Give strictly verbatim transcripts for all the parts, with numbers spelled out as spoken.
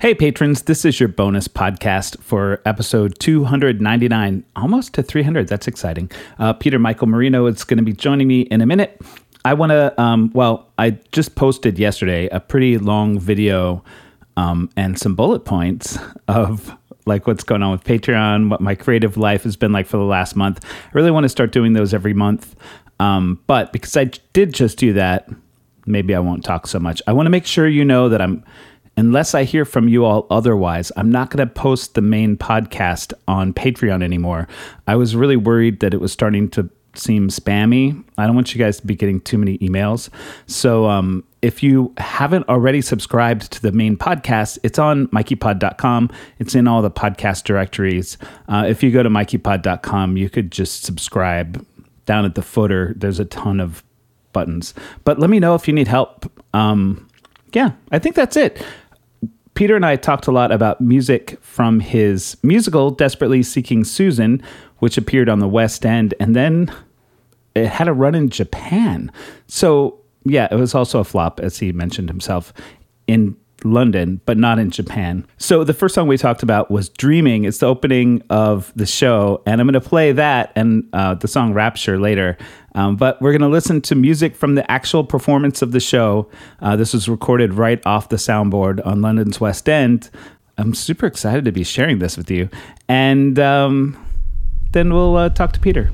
Hey patrons, this is your bonus podcast for episode two ninety-nine, almost to three hundred. That's exciting. Uh, Peter Michael Marino is going to be joining me in a minute. I want to, um, well, I just posted yesterday a pretty long video um, and some bullet points of like what's going on with Patreon, what my creative life has been like for the last month. I really want to start doing those every month. Um, but because I did just do that, maybe I won't talk so much. I want to make sure you know that I'm Unless I hear from you all otherwise, I'm not going to post the main podcast on Patreon anymore. I was really worried that it was starting to seem spammy. I don't want you guys to be getting too many emails. So um, if you haven't already subscribed to the main podcast, it's on Mikey Pod dot com. It's in all the podcast directories. Uh, if you go to Mikey Pod dot com, you could just subscribe. Down at the footer, there's a ton of buttons. But let me know if you need help. Um, yeah, I think that's it. Peter and I talked a lot about music from his musical, Desperately Seeking Susan, which appeared on the West End, and then it had a run in Japan. So, yeah, it was also a flop, as he mentioned himself, in London, but not in Japan. So the first song we talked about was Dreaming. It's the opening of the show, and I'm going to play that and uh, the song Rapture later. Um, but we're going to listen to music from the actual performance of the show. Uh, this was recorded right off the soundboard on London's West End. I'm super excited to be sharing this with you. And um, then we'll uh, talk to Peter.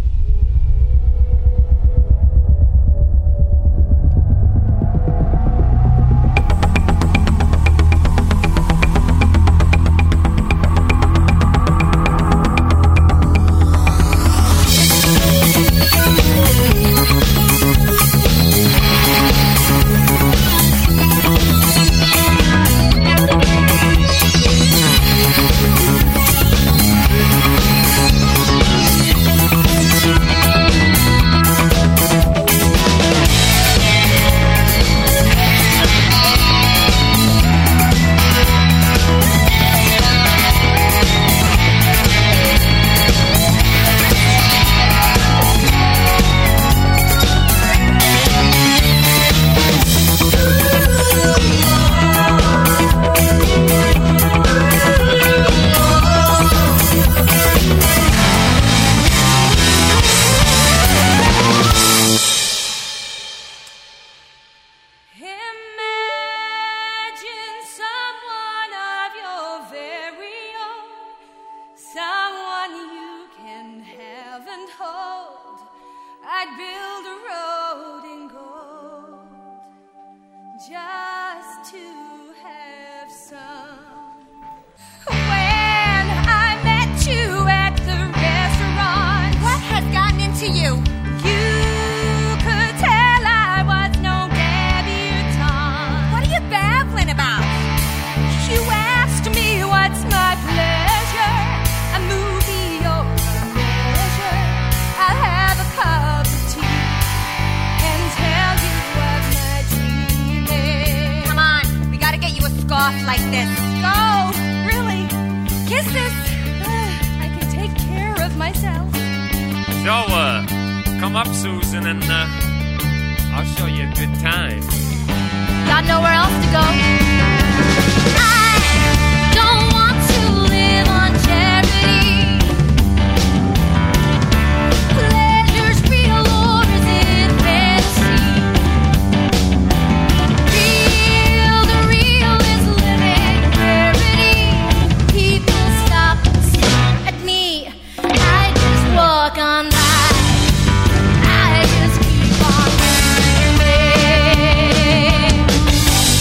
Keep on running.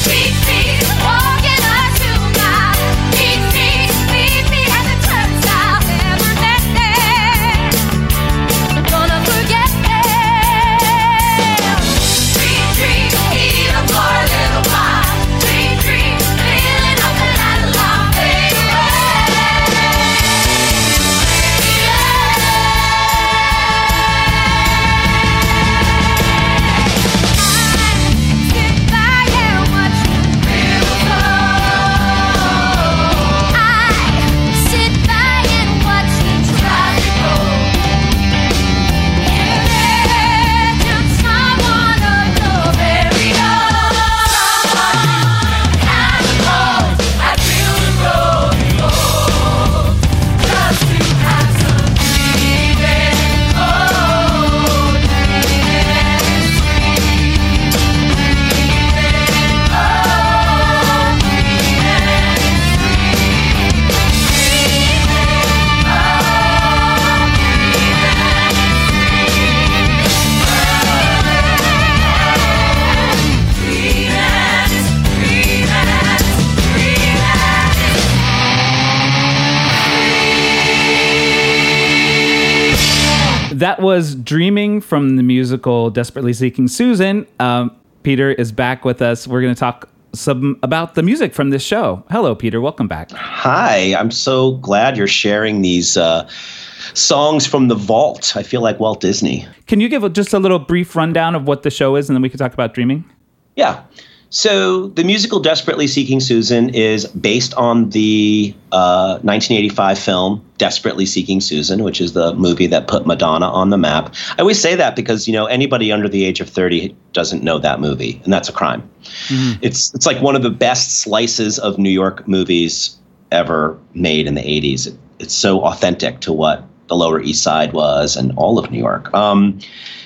Keep, keep walking on. that was Dreaming from the musical Desperately Seeking Susan. Um, Peter is back with us. We're going to talk some about the music from this show. Hello, Peter. Welcome back. Hi. I'm so glad you're sharing these uh, songs from the vault. I feel like Walt Disney. Can you give just a little brief rundown of what the show is, and then we can talk about Dreaming? Yeah. So the musical Desperately Seeking Susan is based on the uh, nineteen eighty-five film Desperately Seeking Susan, which is the movie that put Madonna on the map. I always say that because, you know, anybody under the age of thirty doesn't know that movie, and that's a crime. Mm-hmm. It's it's like one of the best slices of New York movies ever made in the eighties. It, it's so authentic to what the Lower East Side was and all of New York. Um,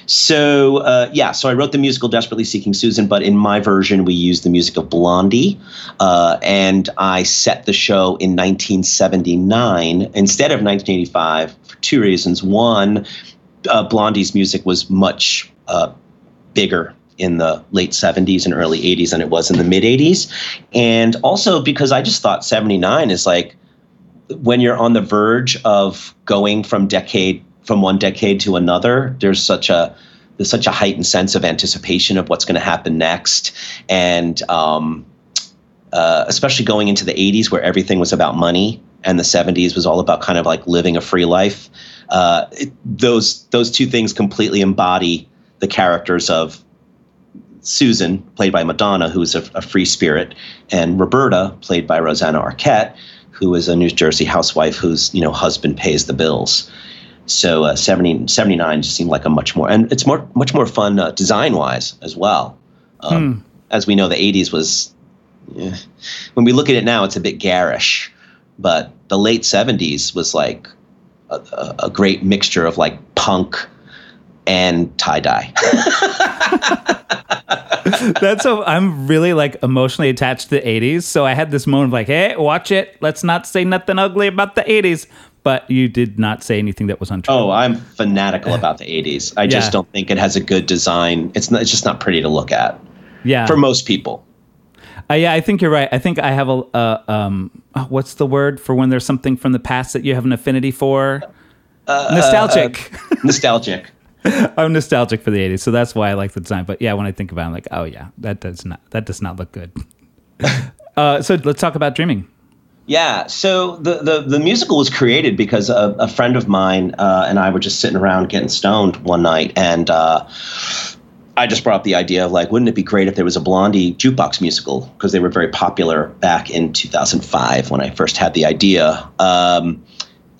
So, uh, yeah, so I wrote the musical Desperately Seeking Susan, but in my version, we used the music of Blondie, uh, and I set the show in nineteen seventy-nine instead of nineteen eighty-five for two reasons. One, uh, Blondie's music was much uh, bigger in the late seventies and early eighties than it was in the mid-eighties, and also because I just thought seventy-nine is like when you're on the verge of going from decade from one decade to another, there's such a there's such a heightened sense of anticipation of what's going to happen next. And um, uh, especially going into the eighties where everything was about money and the seventies was all about kind of like living a free life. Uh, it, those those two things completely embody the characters of Susan, played by Madonna, who is a, a free spirit, and Roberta, played by Rosanna Arquette, who is a New Jersey housewife whose, you know, husband pays the bills. So uh, seventy, seventy-nine just seemed like a much more, and it's more much more fun uh, design-wise as well. Um, hmm. As we know, the eighties was, yeah, when we look at it now, it's a bit garish. But the late seventies was like a, a great mixture of like punk and tie-dye. That's so, I'm really like emotionally attached to the eighties. So I had this moment of like, hey, watch it. Let's not say nothing ugly about the eighties. But you did not say anything that was untrue. Oh, I'm fanatical about the eighties. I yeah. just don't think it has a good design. It's not, it's just not pretty to look at. Yeah, for most people. Uh, yeah, I think you're right. I think I have a uh, um, what's the word for when there's something from the past that you have an affinity for? Uh, nostalgic. Uh, uh, nostalgic. I'm nostalgic for the eighties, so that's why I like the design. But yeah, when I think about it, I'm like, oh yeah, that does not that does not look good. uh, so let's talk about Dreaming. Yeah, so the, the, the musical was created because a, a friend of mine uh, and I were just sitting around getting stoned one night, and uh, I just brought up the idea of like, wouldn't it be great if there was a Blondie jukebox musical? Because they were very popular back in two thousand five when I first had the idea. Um,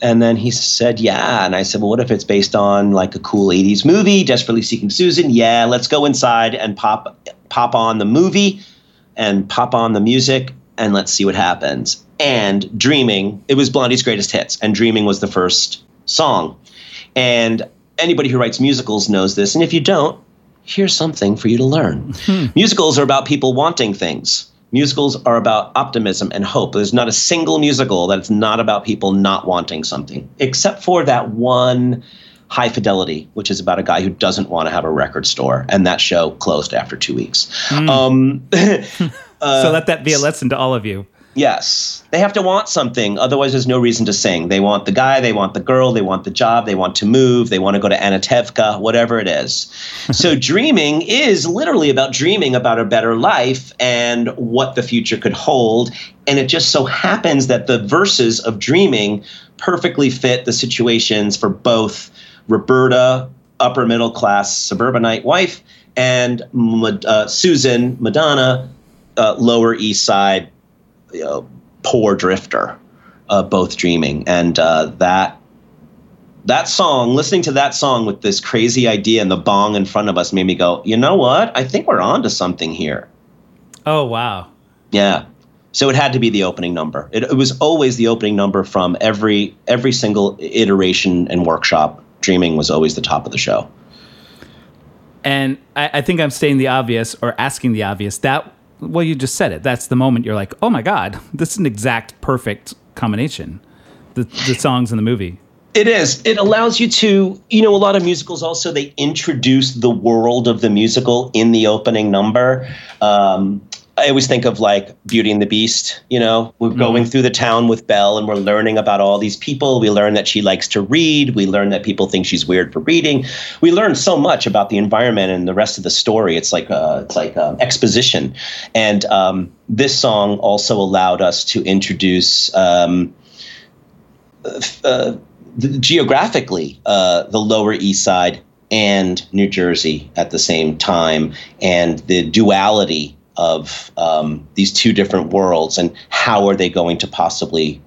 and then he said, yeah, and I said, well, what if it's based on like a cool eighties movie, Desperately Seeking Susan? Yeah, let's go inside and pop pop on the movie and pop on the music and let's see what happens. And Dreaming, it was Blondie's greatest hits, and Dreaming was the first song. And anybody who writes musicals knows this, and if you don't, here's something for you to learn. Hmm. Musicals are about people wanting things. Musicals are about optimism and hope. There's not a single musical that's not about people not wanting something, except for that one High Fidelity, which is about a guy who doesn't want to have a record store, and that show closed after two weeks. Hmm. Um, uh, so let that be a lesson to all of you. Yes. They have to want something. Otherwise, there's no reason to sing. They want the guy. They want the girl. They want the job. They want to move. They want to go to Anatevka, whatever it is. So Dreaming is literally about dreaming about a better life and what the future could hold. And it just so happens that the verses of Dreaming perfectly fit the situations for both Roberta, upper middle class suburbanite wife, and uh, Susan, Madonna, uh, Lower East Side, you know, poor drifter, uh, both dreaming. And uh, that that song, listening to that song with this crazy idea and the bong in front of us made me go, you know what? I think we're onto something here. Oh, wow. Yeah. So it had to be the opening number. It, it was always the opening number from every every single iteration and workshop. Dreaming was always the top of the show. And I, I think I'm stating the obvious or asking the obvious. That Well, you just said it. That's the moment you're like, oh, my God, this is an exact perfect combination, the the songs in the movie. It is. It allows you to, you know, a lot of musicals also, they introduce the world of the musical in the opening number. Um, I always think of like Beauty and the Beast, you know, we're mm-hmm. going through the town with Belle and we're learning about all these people. We learn that she likes to read. We learn that people think she's weird for reading. We learn so much about the environment and the rest of the story. It's like uh, it's like uh, exposition. And um, this song also allowed us to introduce um, uh, the, geographically uh, the Lower East Side and New Jersey at the same time, and the duality of um, these two different worlds and how are they going to possibly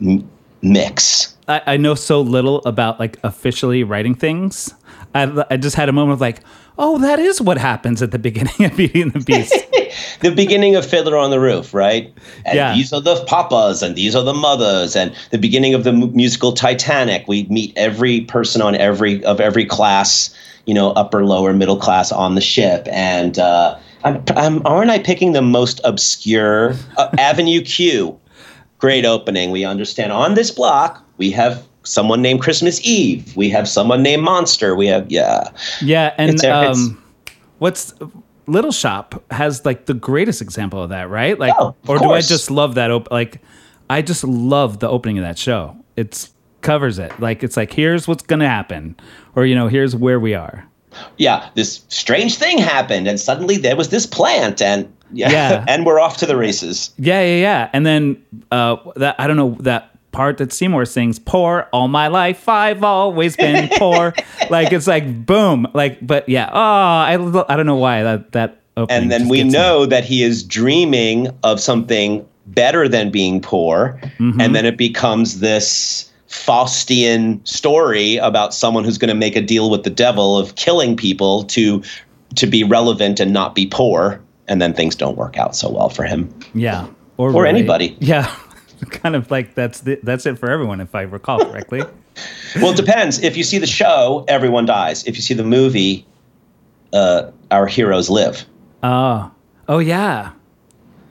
m- mix. I, I know so little about like officially writing things. I, I just had a moment of like, oh, that is what happens at the beginning of Beauty and the Beast. The beginning of Fiddler on the Roof, right? And yeah. These are the papas and these are the mothers, and the beginning of the m- musical Titanic. We meet every person on every of every class, you know, upper, lower, middle class on the ship. And uh, I'm, I'm, aren't I picking the most obscure? Uh, Avenue Q, great opening. We understand on this block we have someone named Christmas Eve. We have someone named Monster. We have, yeah. Yeah, and it's, um, it's, what's... Little Shop has like the greatest example of that, right? Like, oh, or do I just love that? Op- like, I just love the opening of that show. It covers it. Like, it's like, here's what's going to happen. Or, you know, here's where we are. Yeah. This strange thing happened and suddenly there was this plant and yeah, yeah. and we're off to the races. Yeah. Yeah. Yeah. And then, uh, that, I don't know, that part that Seymour sings, poor all my life, I've always been poor. Like, it's like, boom. Like, but yeah. Oh, I, I don't know why that, that opening. And then we know me. that he is dreaming of something better than being poor. Mm-hmm. And then it becomes this Faustian story about someone who's going to make a deal with the devil of killing people to, to be relevant and not be poor. And then things don't work out so well for him. Yeah. Or, or really, anybody. Yeah. Kind of like that's the, that's it for everyone, if I recall correctly. Well, it depends. If you see the show, everyone dies. If you see the movie, uh, our heroes live. Oh, oh yeah,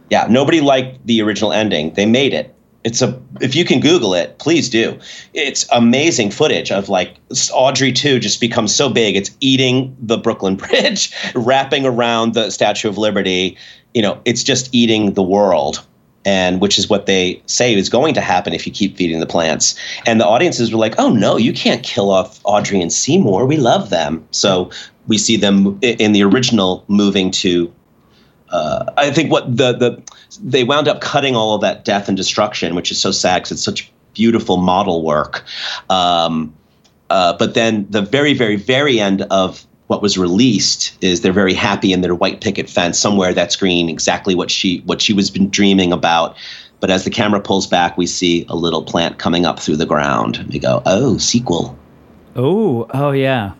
yeah. Nobody liked the original ending. They made it. It's a if you can Google it, please do. It's amazing footage of like Audrey two just becomes so big. It's eating the Brooklyn Bridge, wrapping around the Statue of Liberty. You know, it's just eating the world. And which is what they say is going to happen if you keep feeding the plants. And the audiences were like, oh, no, you can't kill off Audrey and Seymour. We love them. So we see them in the original moving to uh, I think what the the they wound up cutting all of that death and destruction, which is so sad because it's such beautiful model work. Um, uh, but then the very, very, very end of what was released is they're very happy in their white picket fence somewhere that's green, exactly what she what she was been dreaming about. But as the camera pulls back, we see a little plant coming up through the ground. And we go, oh, sequel. Oh, oh, yeah.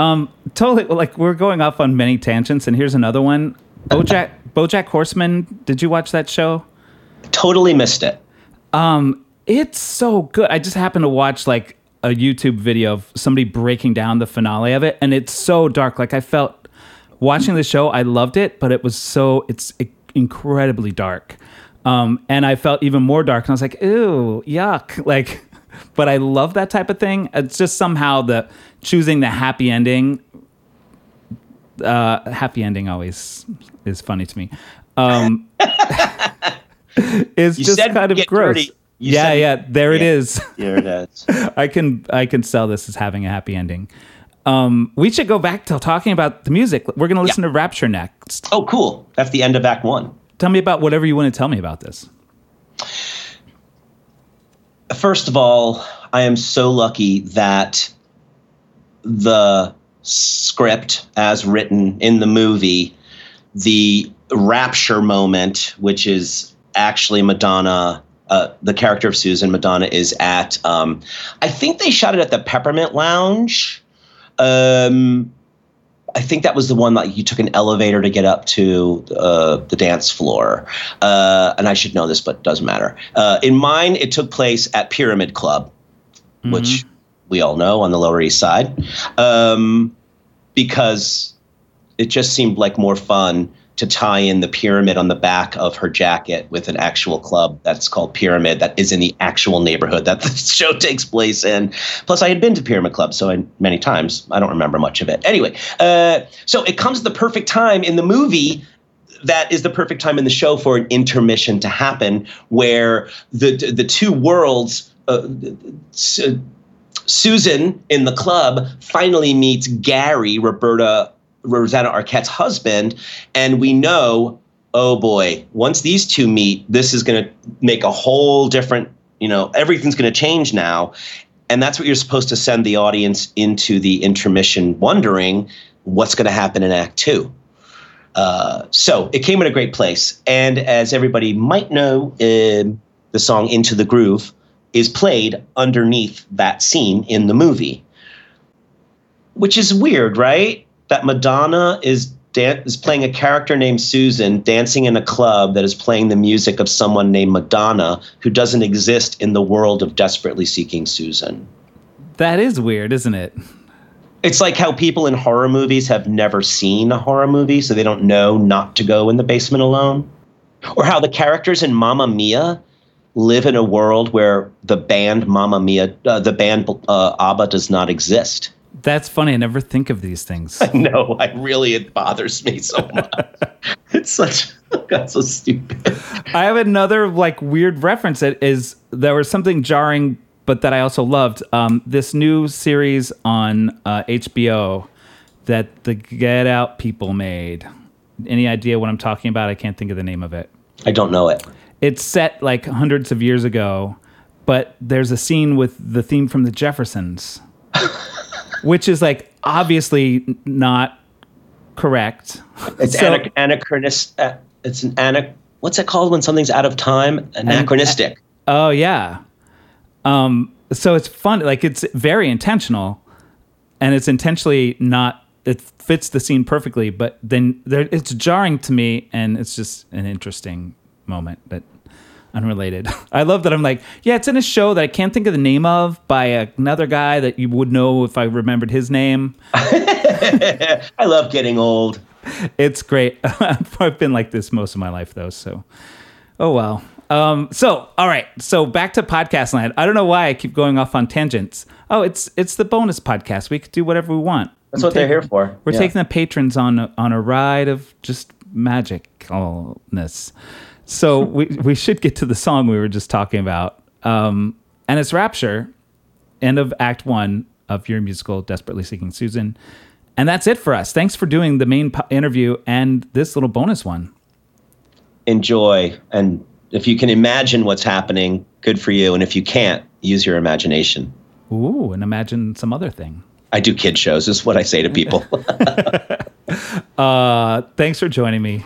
Um, totally. Like, we're going off on many tangents. And here's another one. Bojack Bojack Horseman. Did you watch that show? Totally missed it. Um, it's so good. I just happened to watch like a YouTube video of somebody breaking down the finale of it. And it's so dark. Like, I felt watching the show, I loved it, but it was so, it's incredibly dark. Um, and I felt even more dark. And I was like, ew, yuck. Like, but I love that type of thing. It's just somehow the choosing the happy ending, uh, happy ending always is funny to me. Um, it's you just said kind of gross. Dirty. You yeah, yeah, there yeah. it is. There it is. I can I can sell this as having a happy ending. Um, we should go back to talking about the music. We're going to listen yeah. to Rapture next. Oh, cool. That's the end of Act One. Tell me about whatever you want to tell me about this. First of all, I am so lucky that the script as written in the movie, the rapture moment, which is actually Madonna... Uh, the character of Susan, Madonna, is at, um, I think they shot it at the Peppermint Lounge. Um, I think that was the one that you took an elevator to get up to uh, the dance floor. Uh, and I should know this, but it doesn't matter. Uh, in mine, it took place at Pyramid Club, mm-hmm. which we all know on the Lower East Side, um, because it just seemed like more fun to tie in the pyramid on the back of her jacket with an actual club that's called Pyramid that is in the actual neighborhood that the show takes place in. Plus, I had been to Pyramid Club so I, many times. I don't remember much of it. Anyway, uh, so it comes at the perfect time in the movie that is the perfect time in the show for an intermission to happen where the the two worlds, uh, Su- Susan in the club finally meets Gary, Roberta, Rosanna Arquette's husband, and we know, oh boy, once these two meet, this is going to make a whole different, you know, everything's going to change now. And that's what you're supposed to send the audience into the intermission, wondering what's going to happen in Act Two. Uh, so it came in a great place. And as everybody might know, uh, the song Into the Groove is played underneath that scene in the movie, which is weird, right? That Madonna is, dan- is playing a character named Susan dancing in a club that is playing the music of someone named Madonna who doesn't exist in the world of Desperately Seeking Susan. That is weird, isn't it? It's like how people in horror movies have never seen a horror movie, so they don't know not to go in the basement alone. Or how the characters in Mamma Mia live in a world where the band Mamma Mia, uh, the band uh, ABBA does not exist. That's funny. I never think of these things. I know. I really, it bothers me so much. It's such, that's so stupid. I have another like weird reference that is, there was something jarring but that I also loved, um, this new series on uh, H B O that the Get Out people made. Any idea what I'm talking about? I can't think of the name of it. I don't know it. It's set like hundreds of years ago, but there's a scene with the theme from the Jeffersons, which is like obviously not correct. It's so, anach- anachronistic. Uh, it's an anach. What's it called when something's out of time? Anachronistic. An- oh, yeah. Um, so it's fun. Like it's very intentional and it's intentionally not, it fits the scene perfectly, but then there, it's jarring to me. And it's just an interesting moment that unrelated. I love that. I'm like, yeah, it's in a show that I can't think of the name of by another guy that you would know if I remembered his name. I love getting old. It's great. I've been like this most of my life though. So, oh, well. Um, so, all right. So back to podcast land. I don't know why I keep going off on tangents. Oh, it's it's the bonus podcast. We could do whatever we want. That's we're what taking, they're here for. We're yeah. taking the patrons on a, on a ride of just magicalness. So we we should get to the song we were just talking about. Um, and it's Rapture, end of Act One of your musical Desperately Seeking Susan. And that's it for us. Thanks for doing the main po- interview and this little bonus one. Enjoy and. If you can imagine what's happening, good for you. And if you can't, use your imagination. Ooh, and imagine some other thing. I do kid shows, is what I say to people. uh, thanks for joining me.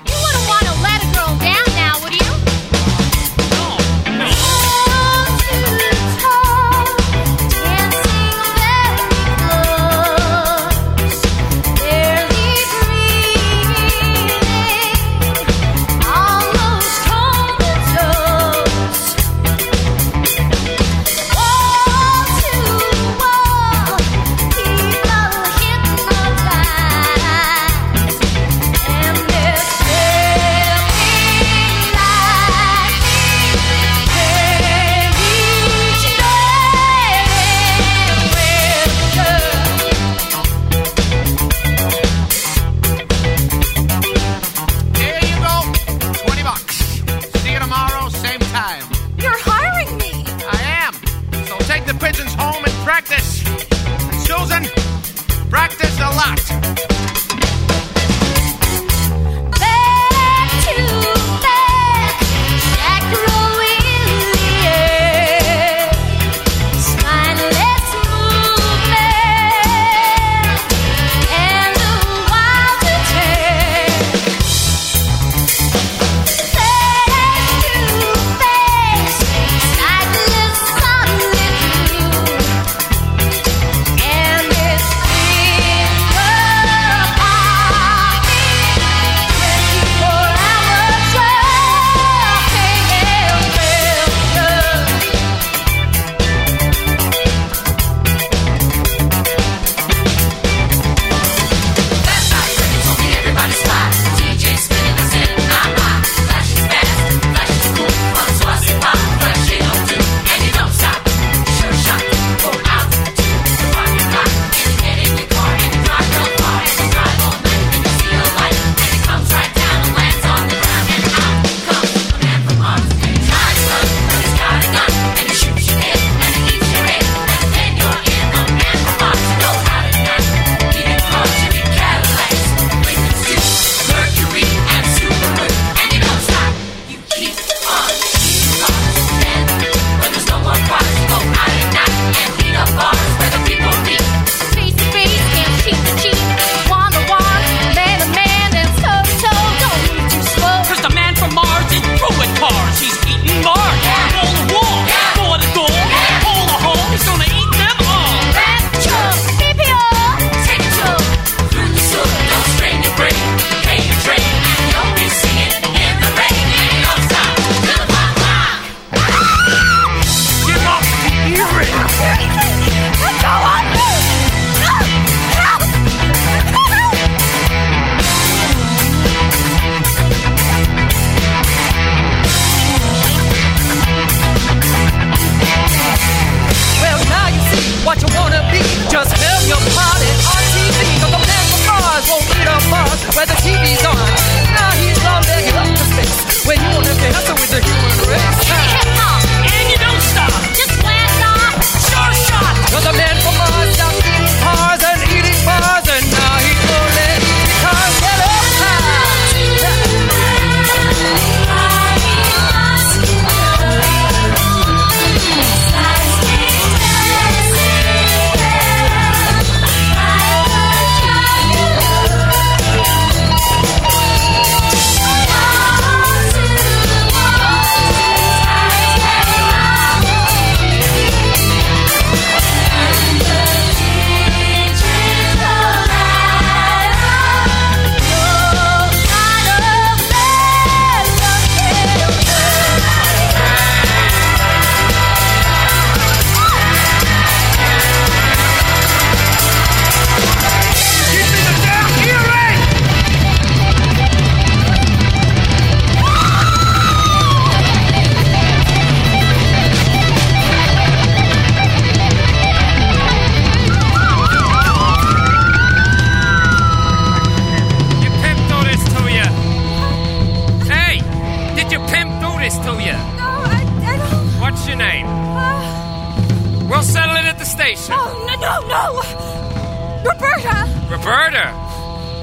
at the station. Oh, no, no, no. Roberta. Roberta.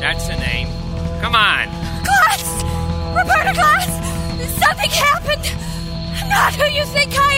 That's her name. Come on. Glass. Roberta Glass. Something happened. I'm not who you think I